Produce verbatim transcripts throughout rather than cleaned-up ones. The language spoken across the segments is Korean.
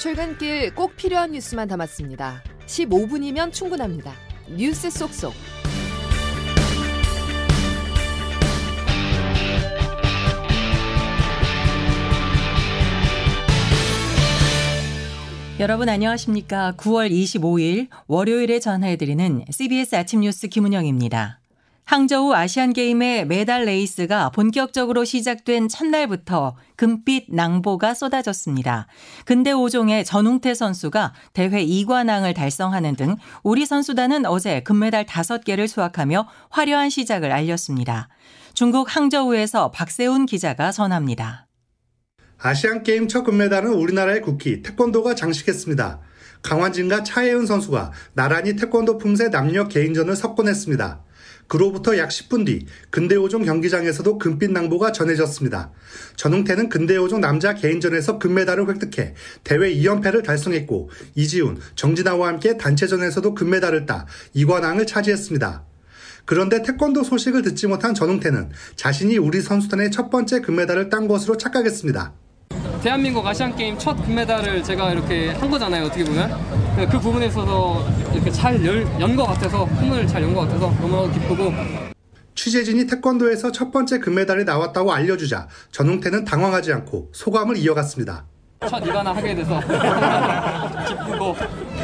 출근길 꼭 필요한 뉴스만 담았습니다. 십오 분이면 충분합니다. 뉴스 속속. 여러분 안녕하십니까. 구월 이십오일 월요일에 전화해드리는 씨비에스 아침 뉴스 김은영입니다. 항저우 아시안게임의 메달 레이스가 본격적으로 시작된 첫날부터 금빛 낭보가 쏟아졌습니다. 근대 오종의 전웅태 선수가 대회 이관왕을 달성하는 등 우리 선수단은 어제 금메달 다섯 개를 수확하며 화려한 시작을 알렸습니다. 중국 항저우에서 박세훈 기자가 전합니다. 아시안게임 첫 금메달은 우리나라의 국기 태권도가 장식했습니다. 강환진과 차혜은 선수가 나란히 태권도 품새 남녀 개인전을 석권했습니다. 그로부터 약 십 분 뒤 근대 오종 경기장에서도 금빛 낭보가 전해졌습니다. 전웅태는 근대 오종 남자 개인전에서 금메달을 획득해 대회 이 연패를 달성했고 이지훈, 정진아와 함께 단체전에서도 금메달을 따 이관왕을 차지했습니다. 그런데 태권도 소식을 듣지 못한 전웅태는 자신이 우리 선수단의 첫 번째 금메달을 딴 것으로 착각했습니다. 대한민국 아시안게임 첫 금메달을 제가 이렇게 한 거잖아요. 어떻게 보면 그 부분에 있어서 이렇게 잘 연 것 같아서 꿈을 잘 연 것 같아서 너무나도 기쁘고. 취재진이 태권도에서 첫 번째 금메달이 나왔다고 알려주자 전웅태는 당황하지 않고 소감을 이어갔습니다. 첫 이관왕 하게 돼서 기쁘고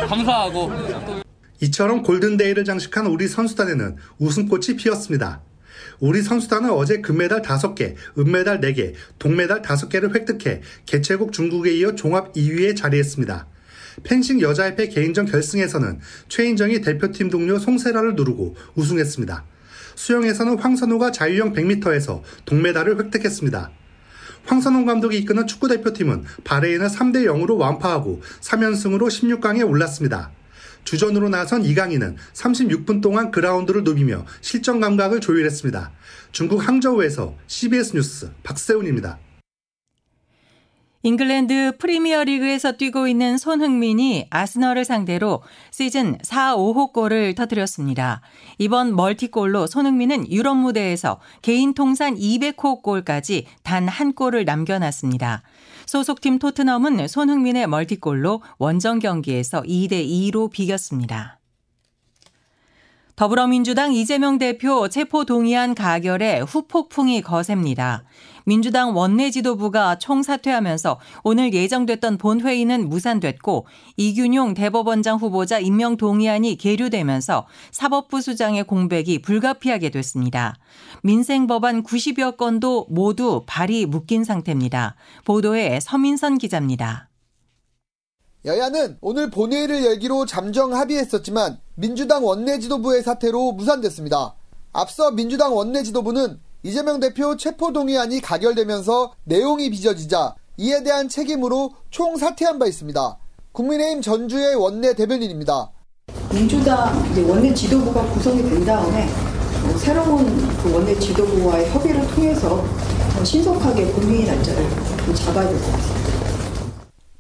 감사하고. 이처럼 골든데이를 장식한 우리 선수단에는 웃음꽃이 피었습니다. 우리 선수단은 어제 금메달 다섯 개, 은메달 네 개, 동메달 다섯 개를 획득해 개최국 중국에 이어 종합 이 위에 자리했습니다. 펜싱 여자협회 개인전 결승에서는 최인정이 대표팀 동료 송세라를 누르고 우승했습니다. 수영에서는 황선호가 자유형 백 미터에서 동메달을 획득했습니다. 황선호 감독이 이끄는 축구대표팀은 바레인을 삼 대 영으로 완파하고 삼 연승으로 십육 강에 올랐습니다. 주전으로 나선 이강인은 삼십육 분 동안 그라운드를 누비며 실전 감각을 조율했습니다. 중국 항저우에서 씨비에스 뉴스 박세훈입니다. 잉글랜드 프리미어리그에서 뛰고 있는 손흥민이 아스널을 상대로 시즌 사, 오호 골을 터뜨렸습니다. 이번 멀티골로 손흥민은 유럽 무대에서 개인 통산 이백호 골까지 단 한 골을 남겨놨습니다. 소속팀 토트넘은 손흥민의 멀티골로 원정 경기에서 이 대 이로 비겼습니다. 더불어민주당 이재명 대표 체포동의안 가결에 후폭풍이 거셉니다. 민주당 원내 지도부가 총사퇴하면서 오늘 예정됐던 본회의는 무산됐고 이균용 대법원장 후보자 임명동의안이 계류되면서 사법부 수장의 공백이 불가피하게 됐습니다. 민생법안 구십여 건도 모두 발이 묶인 상태입니다. 보도에 서민선 기자입니다. 여야는 오늘 본회의를 열기로 잠정 합의했었지만 민주당 원내 지도부의 사태로 무산됐습니다. 앞서 민주당 원내 지도부는 이재명 대표 체포동의안이 가결되면서 내용이 빚어지자 이에 대한 책임으로 총 사퇴한 바 있습니다. 국민의힘 전주의 원내 대변인입니다. 민주당 원내 지도부가 구성이 된 다음에 새로운 그 원내 지도부와의 협의를 통해서 신속하게 본회의 날짜를 잡아야 될 것 같습니다.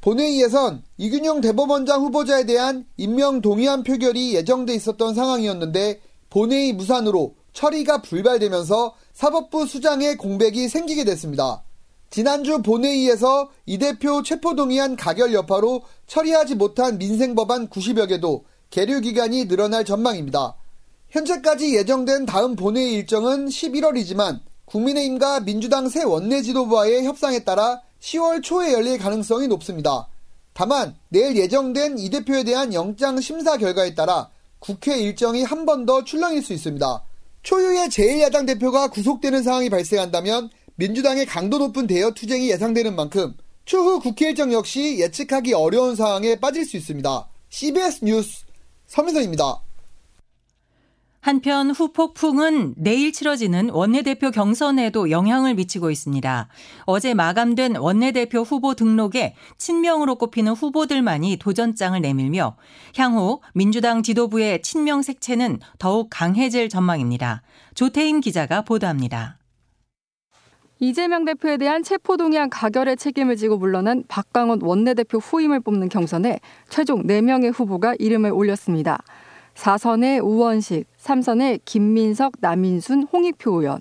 본회의에선 이균용 대법원장 후보자에 대한 임명 동의안 표결이 예정돼 있었던 상황이었는데 본회의 무산으로 처리가 불발되면서 사법부 수장의 공백이 생기게 됐습니다. 지난주 본회의에서 이 대표 체포동의안 가결 여파로 처리하지 못한 민생법안 구십여 개도 계류 기간이 늘어날 전망입니다. 현재까지 예정된 다음 본회의 일정은 십일월이지만 국민의힘과 민주당 새 원내지도부와의 협상에 따라 시월 초에 열릴 가능성이 높습니다. 다만 내일 예정된 이 대표에 대한 영장 심사 결과에 따라 국회 일정이 한 번 더 출렁일 수 있습니다. 초유의 제일 야당 대표가 구속되는 상황이 발생한다면 민주당의 강도 높은 대여 투쟁이 예상되는 만큼 추후 국회 일정 역시 예측하기 어려운 상황에 빠질 수 있습니다. 씨비에스 뉴스 서민선입니다. 한편 후폭풍은 내일 치러지는 원내대표 경선에도 영향을 미치고 있습니다. 어제 마감된 원내대표 후보 등록에 친명으로 꼽히는 후보들만이 도전장을 내밀며 향후 민주당 지도부의 친명 색채는 더욱 강해질 전망입니다. 조태임 기자가 보도합니다. 이재명 대표에 대한 체포동의안 가결의 책임을 지고 물러난 박강원 원내대표 후임을 뽑는 경선에 최종 네 명의 후보가 이름을 올렸습니다. 사선의 우원식, 삼선의 김민석, 남인순, 홍익표 의원.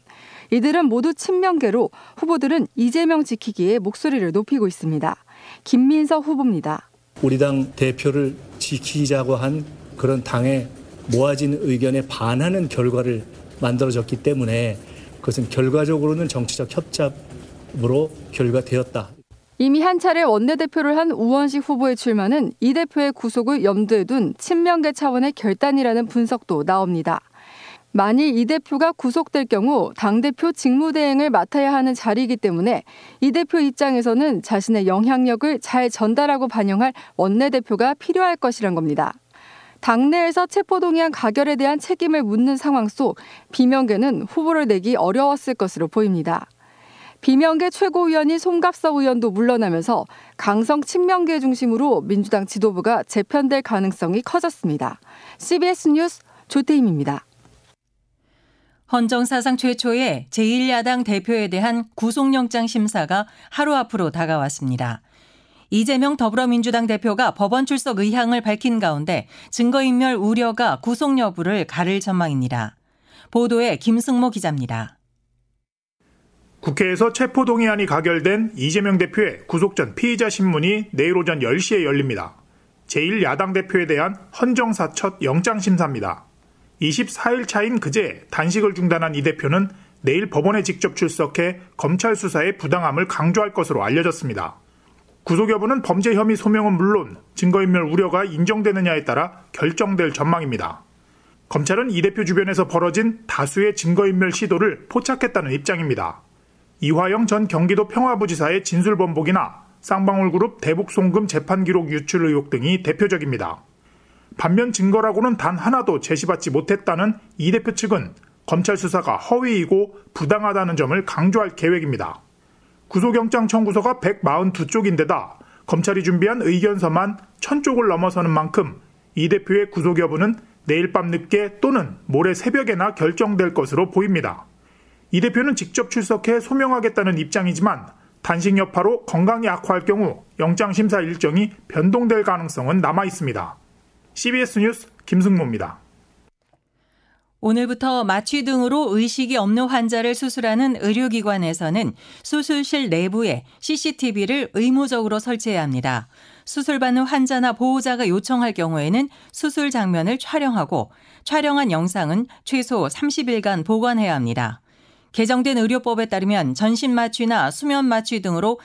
이들은 모두 친명계로 후보들은 이재명 지키기에 목소리를 높이고 있습니다. 김민석 후보입니다. 우리 당 대표를 지키자고 한 그런 당의 모아진 의견에 반하는 결과를 만들어졌기 때문에 그것은 결과적으로는 정치적 협잡으로 결과되었다. 이미 한 차례 원내대표를 한 우원식 후보의 출마는 이 대표의 구속을 염두에 둔 친명계 차원의 결단이라는 분석도 나옵니다. 만일 이 대표가 구속될 경우 당대표 직무대행을 맡아야 하는 자리이기 때문에 이 대표 입장에서는 자신의 영향력을 잘 전달하고 반영할 원내대표가 필요할 것이란 겁니다. 당내에서 체포동의안 가결에 대한 책임을 묻는 상황 속 비명계는 후보를 내기 어려웠을 것으로 보입니다. 비명계 최고위원인 송갑석 의원도 물러나면서 강성 친명계 중심으로 민주당 지도부가 재편될 가능성이 커졌습니다. 씨비에스 뉴스 조태임입니다. 헌정 사상 최초의 제일 야당 대표에 대한 구속영장 심사가 하루 앞으로 다가왔습니다. 이재명 더불어민주당 대표가 법원 출석 의향을 밝힌 가운데 증거인멸 우려가 구속 여부를 가릴 전망입니다. 보도에 김승모 기자입니다. 국회에서 체포동의안이 가결된 이재명 대표의 구속 전 피의자 신문이 내일 오전 열 시에 열립니다. 제일 야당 대표에 대한 헌정사 첫 영장 심사입니다. 이십사 일 차인 그제 단식을 중단한 이 대표는 내일 법원에 직접 출석해 검찰 수사의 부당함을 강조할 것으로 알려졌습니다. 구속 여부는 범죄 혐의 소명은 물론 증거인멸 우려가 인정되느냐에 따라 결정될 전망입니다. 검찰은 이 대표 주변에서 벌어진 다수의 증거인멸 시도를 포착했다는 입장입니다. 이화영 전 경기도 평화부지사의 진술번복이나 쌍방울그룹 대북송금 재판기록 유출 의혹 등이 대표적입니다. 반면 증거라고는 단 하나도 제시받지 못했다는 이 대표 측은 검찰 수사가 허위이고 부당하다는 점을 강조할 계획입니다. 구속영장 청구서가 백사십이 쪽인데다 검찰이 준비한 의견서만 천 쪽을 넘어서는 만큼 이 대표의 구속 여부는 내일 밤 늦게 또는 모레 새벽에나 결정될 것으로 보입니다. 이 대표는 직접 출석해 소명하겠다는 입장이지만 단식 여파로 건강이 악화할 경우 영장심사 일정이 변동될 가능성은 남아있습니다. 씨비에스 뉴스 김승모입니다. 오늘부터 마취 등으로 의식이 없는 환자를 수술하는 의료기관에서는 수술실 내부에 씨씨티비를 의무적으로 설치해야 합니다. 수술받는 환자나 보호자가 요청할 경우에는 수술 장면을 촬영하고 촬영한 영상은 최소 삼십 일간 보관해야 합니다. 개정된 의료법에 따르면 전신마취나 수면마취 등으로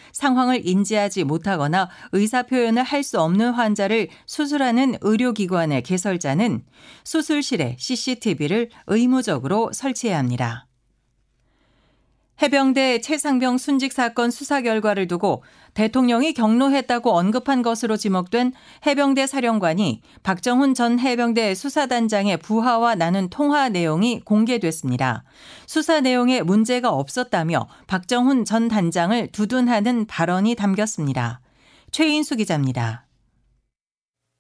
상황을 인지하지 못하거나 의사표현을 할 수 없는 환자를 수술하는 의료기관의 개설자는 수술실에 씨씨티비를 의무적으로 설치해야 합니다. 해병대 최상병 순직 사건 수사 결과를 두고 대통령이 격노했다고 언급한 것으로 지목된 해병대 사령관이 박정훈 전 해병대 수사단장의 부하와 나눈 통화 내용이 공개됐습니다. 수사 내용에 문제가 없었다며 박정훈 전 단장을 두둔하는 발언이 담겼습니다. 최인수 기자입니다.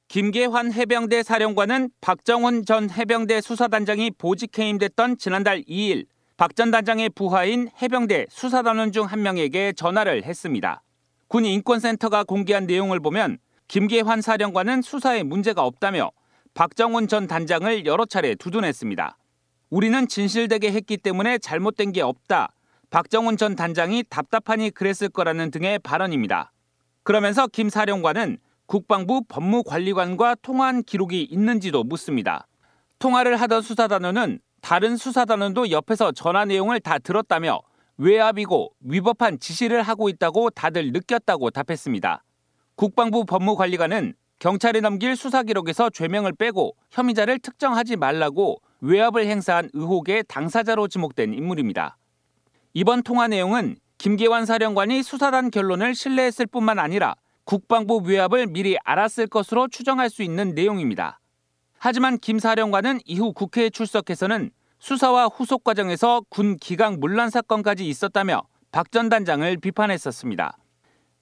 김계환 해병대 사령관은 박정훈 전 해병대 수사단장이 보직 해임됐던 지난달 이 일 박 전 단장의 부하인 해병대 수사단원 중 한 명에게 전화를 했습니다. 군인권센터가 공개한 내용을 보면 김계환 사령관은 수사에 문제가 없다며 박정훈 전 단장을 여러 차례 두둔했습니다. 우리는 진실되게 했기 때문에 잘못된 게 없다. 박정훈 전 단장이 답답하니 그랬을 거라는 등의 발언입니다. 그러면서 김 사령관은 국방부 법무관리관과 통화한 기록이 있는지도 묻습니다. 통화를 하던 수사단원은 다른 수사단원도 옆에서 전화 내용을 다 들었다며 외압이고 위법한 지시를 하고 있다고 다들 느꼈다고 답했습니다. 국방부 법무관리관은 경찰에 넘길 수사 기록에서 죄명을 빼고 혐의자를 특정하지 말라고 외압을 행사한 의혹의 당사자로 지목된 인물입니다. 이번 통화 내용은 김계환 사령관이 수사단 결론을 신뢰했을 뿐만 아니라 국방부 외압을 미리 알았을 것으로 추정할 수 있는 내용입니다. 하지만 김 사령관은 이후 국회에 출석해서는 수사와 후속 과정에서 군 기강 문란 사건까지 있었다며 박 전 단장을 비판했었습니다.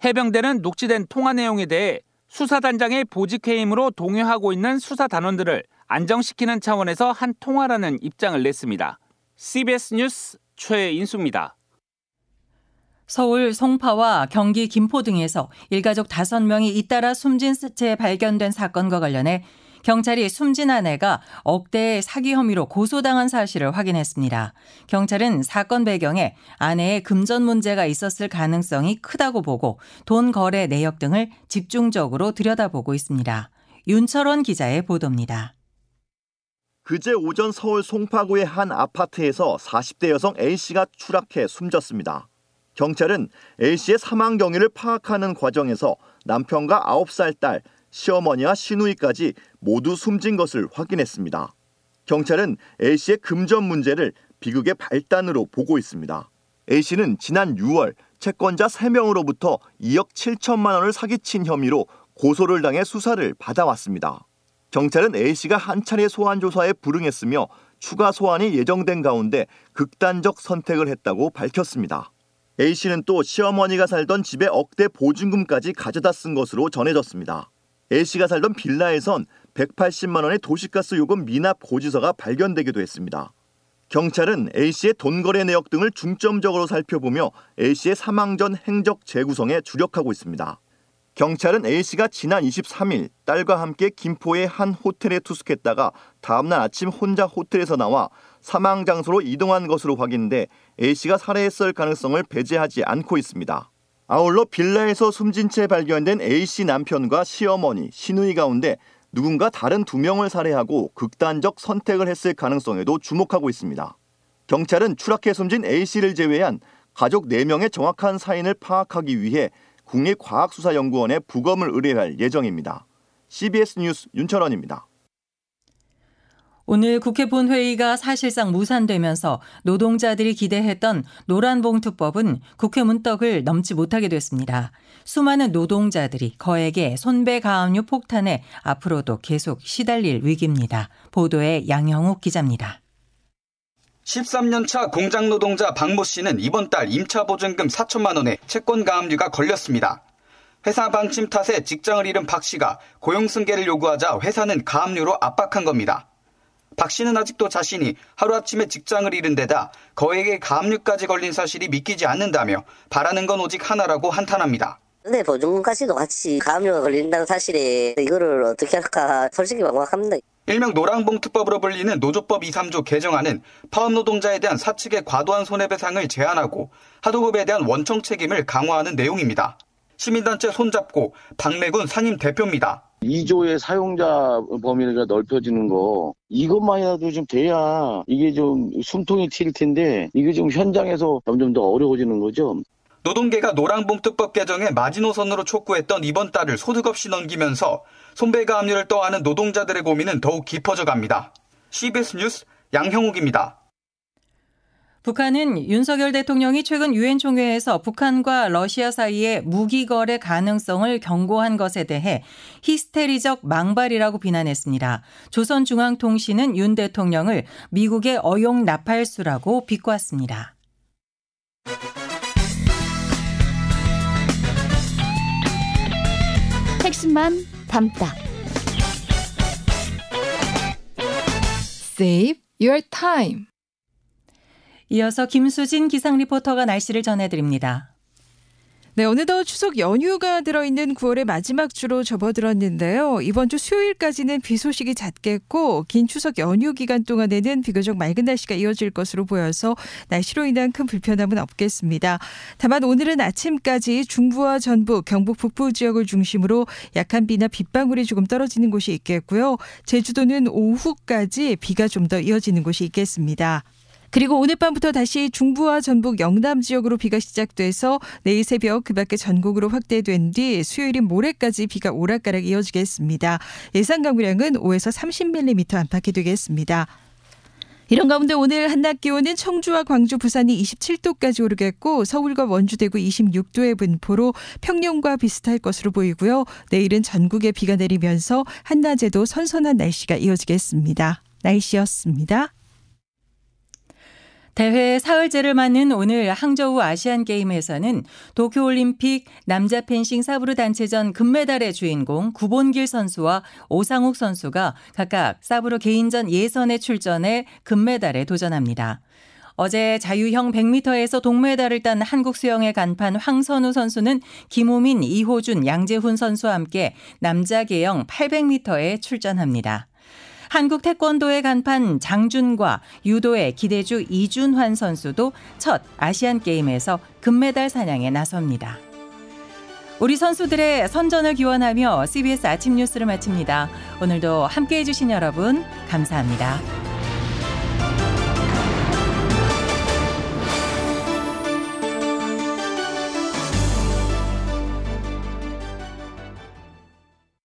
해병대는 녹취된 통화 내용에 대해 수사단장의 보직 해임으로 동요하고 있는 수사단원들을 안정시키는 차원에서 한 통화라는 입장을 냈습니다. 씨비에스 뉴스 최인수입니다. 서울 송파와 경기 김포 등에서 일가족 다섯 명이 잇따라 숨진 채 발견된 사건과 관련해 경찰이 숨진 아내가 억대의 사기 혐의로 고소당한 사실을 확인했습니다. 경찰은 사건 배경에 아내의 금전 문제가 있었을 가능성이 크다고 보고 돈 거래 내역 등을 집중적으로 들여다보고 있습니다. 윤철원 기자의 보도입니다. 그제 오전 서울 송파구의 한 아파트에서 사십 대 여성 A씨가 추락해 숨졌습니다. 경찰은 A씨의 사망 경위를 파악하는 과정에서 남편과 아홉 살 딸, 시어머니와 시누이까지 모두 숨진 것을 확인했습니다. 경찰은 A씨의 금전 문제를 비극의 발단으로 보고 있습니다. A씨는 지난 유월 채권자 세 명으로부터 이억 칠천만 원을 사기친 혐의로 고소를 당해 수사를 받아왔습니다. 경찰은 A씨가 한 차례 소환 조사에 불응했으며 추가 소환이 예정된 가운데 극단적 선택을 했다고 밝혔습니다. A씨는 또 시어머니가 살던 집에 억대 보증금까지 가져다 쓴 것으로 전해졌습니다. A씨가 살던 빌라에선 백팔십만 원의 도시가스 요금 미납 고지서가 발견되기도 했습니다. 경찰은 A씨의 돈 거래 내역 등을 중점적으로 살펴보며 A씨의 사망 전 행적 재구성에 주력하고 있습니다. 경찰은 A씨가 지난 이십삼일 딸과 함께 김포의 한 호텔에 투숙했다가 다음 날 아침 혼자 호텔에서 나와 사망 장소로 이동한 것으로 확인돼 A씨가 살해했을 가능성을 배제하지 않고 있습니다. 아울러 빌라에서 숨진 채 발견된 A씨 남편과 시어머니, 시누이 가운데 누군가 다른 두 명을 살해하고 극단적 선택을 했을 가능성에도 주목하고 있습니다. 경찰은 추락해 숨진 A씨를 제외한 가족 네 명의 정확한 사인을 파악하기 위해 국립과학수사연구원에 부검을 의뢰할 예정입니다. 씨비에스 뉴스 윤철원입니다. 오늘 국회 본회의가 사실상 무산되면서 노동자들이 기대했던 노란봉투법은 국회 문턱을 넘지 못하게 됐습니다. 수많은 노동자들이 거액의 손배 가압류 폭탄에 앞으로도 계속 시달릴 위기입니다. 보도에 양형욱 기자입니다. 십삼 년 차 공장 노동자 박모 씨는 이번 달 임차 보증금 사천만 원에 채권 가압류가 걸렸습니다. 회사 방침 탓에 직장을 잃은 박 씨가 고용 승계를 요구하자 회사는 가압류로 압박한 겁니다. 박 씨는 아직도 자신이 하루아침에 직장을 잃은 데다 거액의 가압류까지 걸린 사실이 믿기지 않는다며 바라는 건 오직 하나라고 한탄합니다. 근데 보증금까지도 같이 가압류가 걸린다는 사실에 이거를 어떻게 할까 솔직히 막막합니다. 일명 노랑봉투법으로 불리는 노조법 이, 삼조 개정안은 파업노동자에 대한 사측의 과도한 손해배상을 제한하고 하도급에 대한 원청 책임을 강화하는 내용입니다. 시민단체 손잡고 박매군 상임 대표입니다. 이 조의 사용자 범위가 넓혀지는 거 이것만이라도 좀 돼야 이게 좀 숨통이 트일 텐데 이게 좀 현장에서 점점 더 어려워지는 거죠. 노동계가 노랑봉투법 개정에 마지노선으로 촉구했던 이번 달을 소득 없이 넘기면서 손배가압류를 떠안은 노동자들의 고민은 더욱 깊어져갑니다. 씨비에스 뉴스 양형욱입니다. 북한은 윤석열 대통령이 최근 유엔 총회에서 북한과 러시아 사이의 무기 거래 가능성을 경고한 것에 대해 히스테리적 망발이라고 비난했습니다. 조선중앙통신은 윤 대통령을 미국의 어용 나팔수라고 비꼬았습니다. 핵심만 담다. Save your time. 이어서 김수진 기상 리포터가 날씨를 전해드립니다. 네, 어느덧 추석 연휴가 들어있는 구월의 마지막 주로 접어들었는데요. 이번 주 수요일까지는 비 소식이 잦겠고 긴 추석 연휴 기간 동안에는 비교적 맑은 날씨가 이어질 것으로 보여서 날씨로 인한 큰 불편함은 없겠습니다. 다만 오늘은 아침까지 중부와 전북, 경북 북부 지역을 중심으로 약한 비나 빗방울이 조금 떨어지는 곳이 있겠고요. 제주도는 오후까지 비가 좀 더 이어지는 곳이 있겠습니다. 그리고 오늘 밤부터 다시 중부와 전북 영남 지역으로 비가 시작돼서 내일 새벽 그 밖에 전국으로 확대된 뒤 수요일인 모레까지 비가 오락가락 이어지겠습니다. 예상 강우량은 오에서 삼십 밀리미터 안팎이 되겠습니다. 이런 가운데 오늘 한낮 기온은 청주와 광주, 부산이 이십칠 도까지 오르겠고 서울과 원주, 대구 이십육 도의 분포로 평년과 비슷할 것으로 보이고요. 내일은 전국에 비가 내리면서 한낮에도 선선한 날씨가 이어지겠습니다. 날씨였습니다. 대회 사흘째를 맞는 오늘 항저우 아시안게임에서는 도쿄올림픽 남자 펜싱 사브르 단체전 금메달의 주인공 구본길 선수와 오상욱 선수가 각각 사브르 개인전 예선에 출전해 금메달에 도전합니다. 어제 자유형 백 미터에서 동메달을 딴 한국 수영의 간판 황선우 선수는 김호민, 이호준, 양재훈 선수와 함께 남자 계영 팔백 미터에 출전합니다. 한국 태권도의 간판 장준과 유도의 기대주 이준환 선수도 첫 아시안게임에서 금메달 사냥에 나섭니다. 우리 선수들의 선전을 기원하며 씨비에스 아침 뉴스를 마칩니다. 오늘도 함께해 주신 여러분 감사합니다.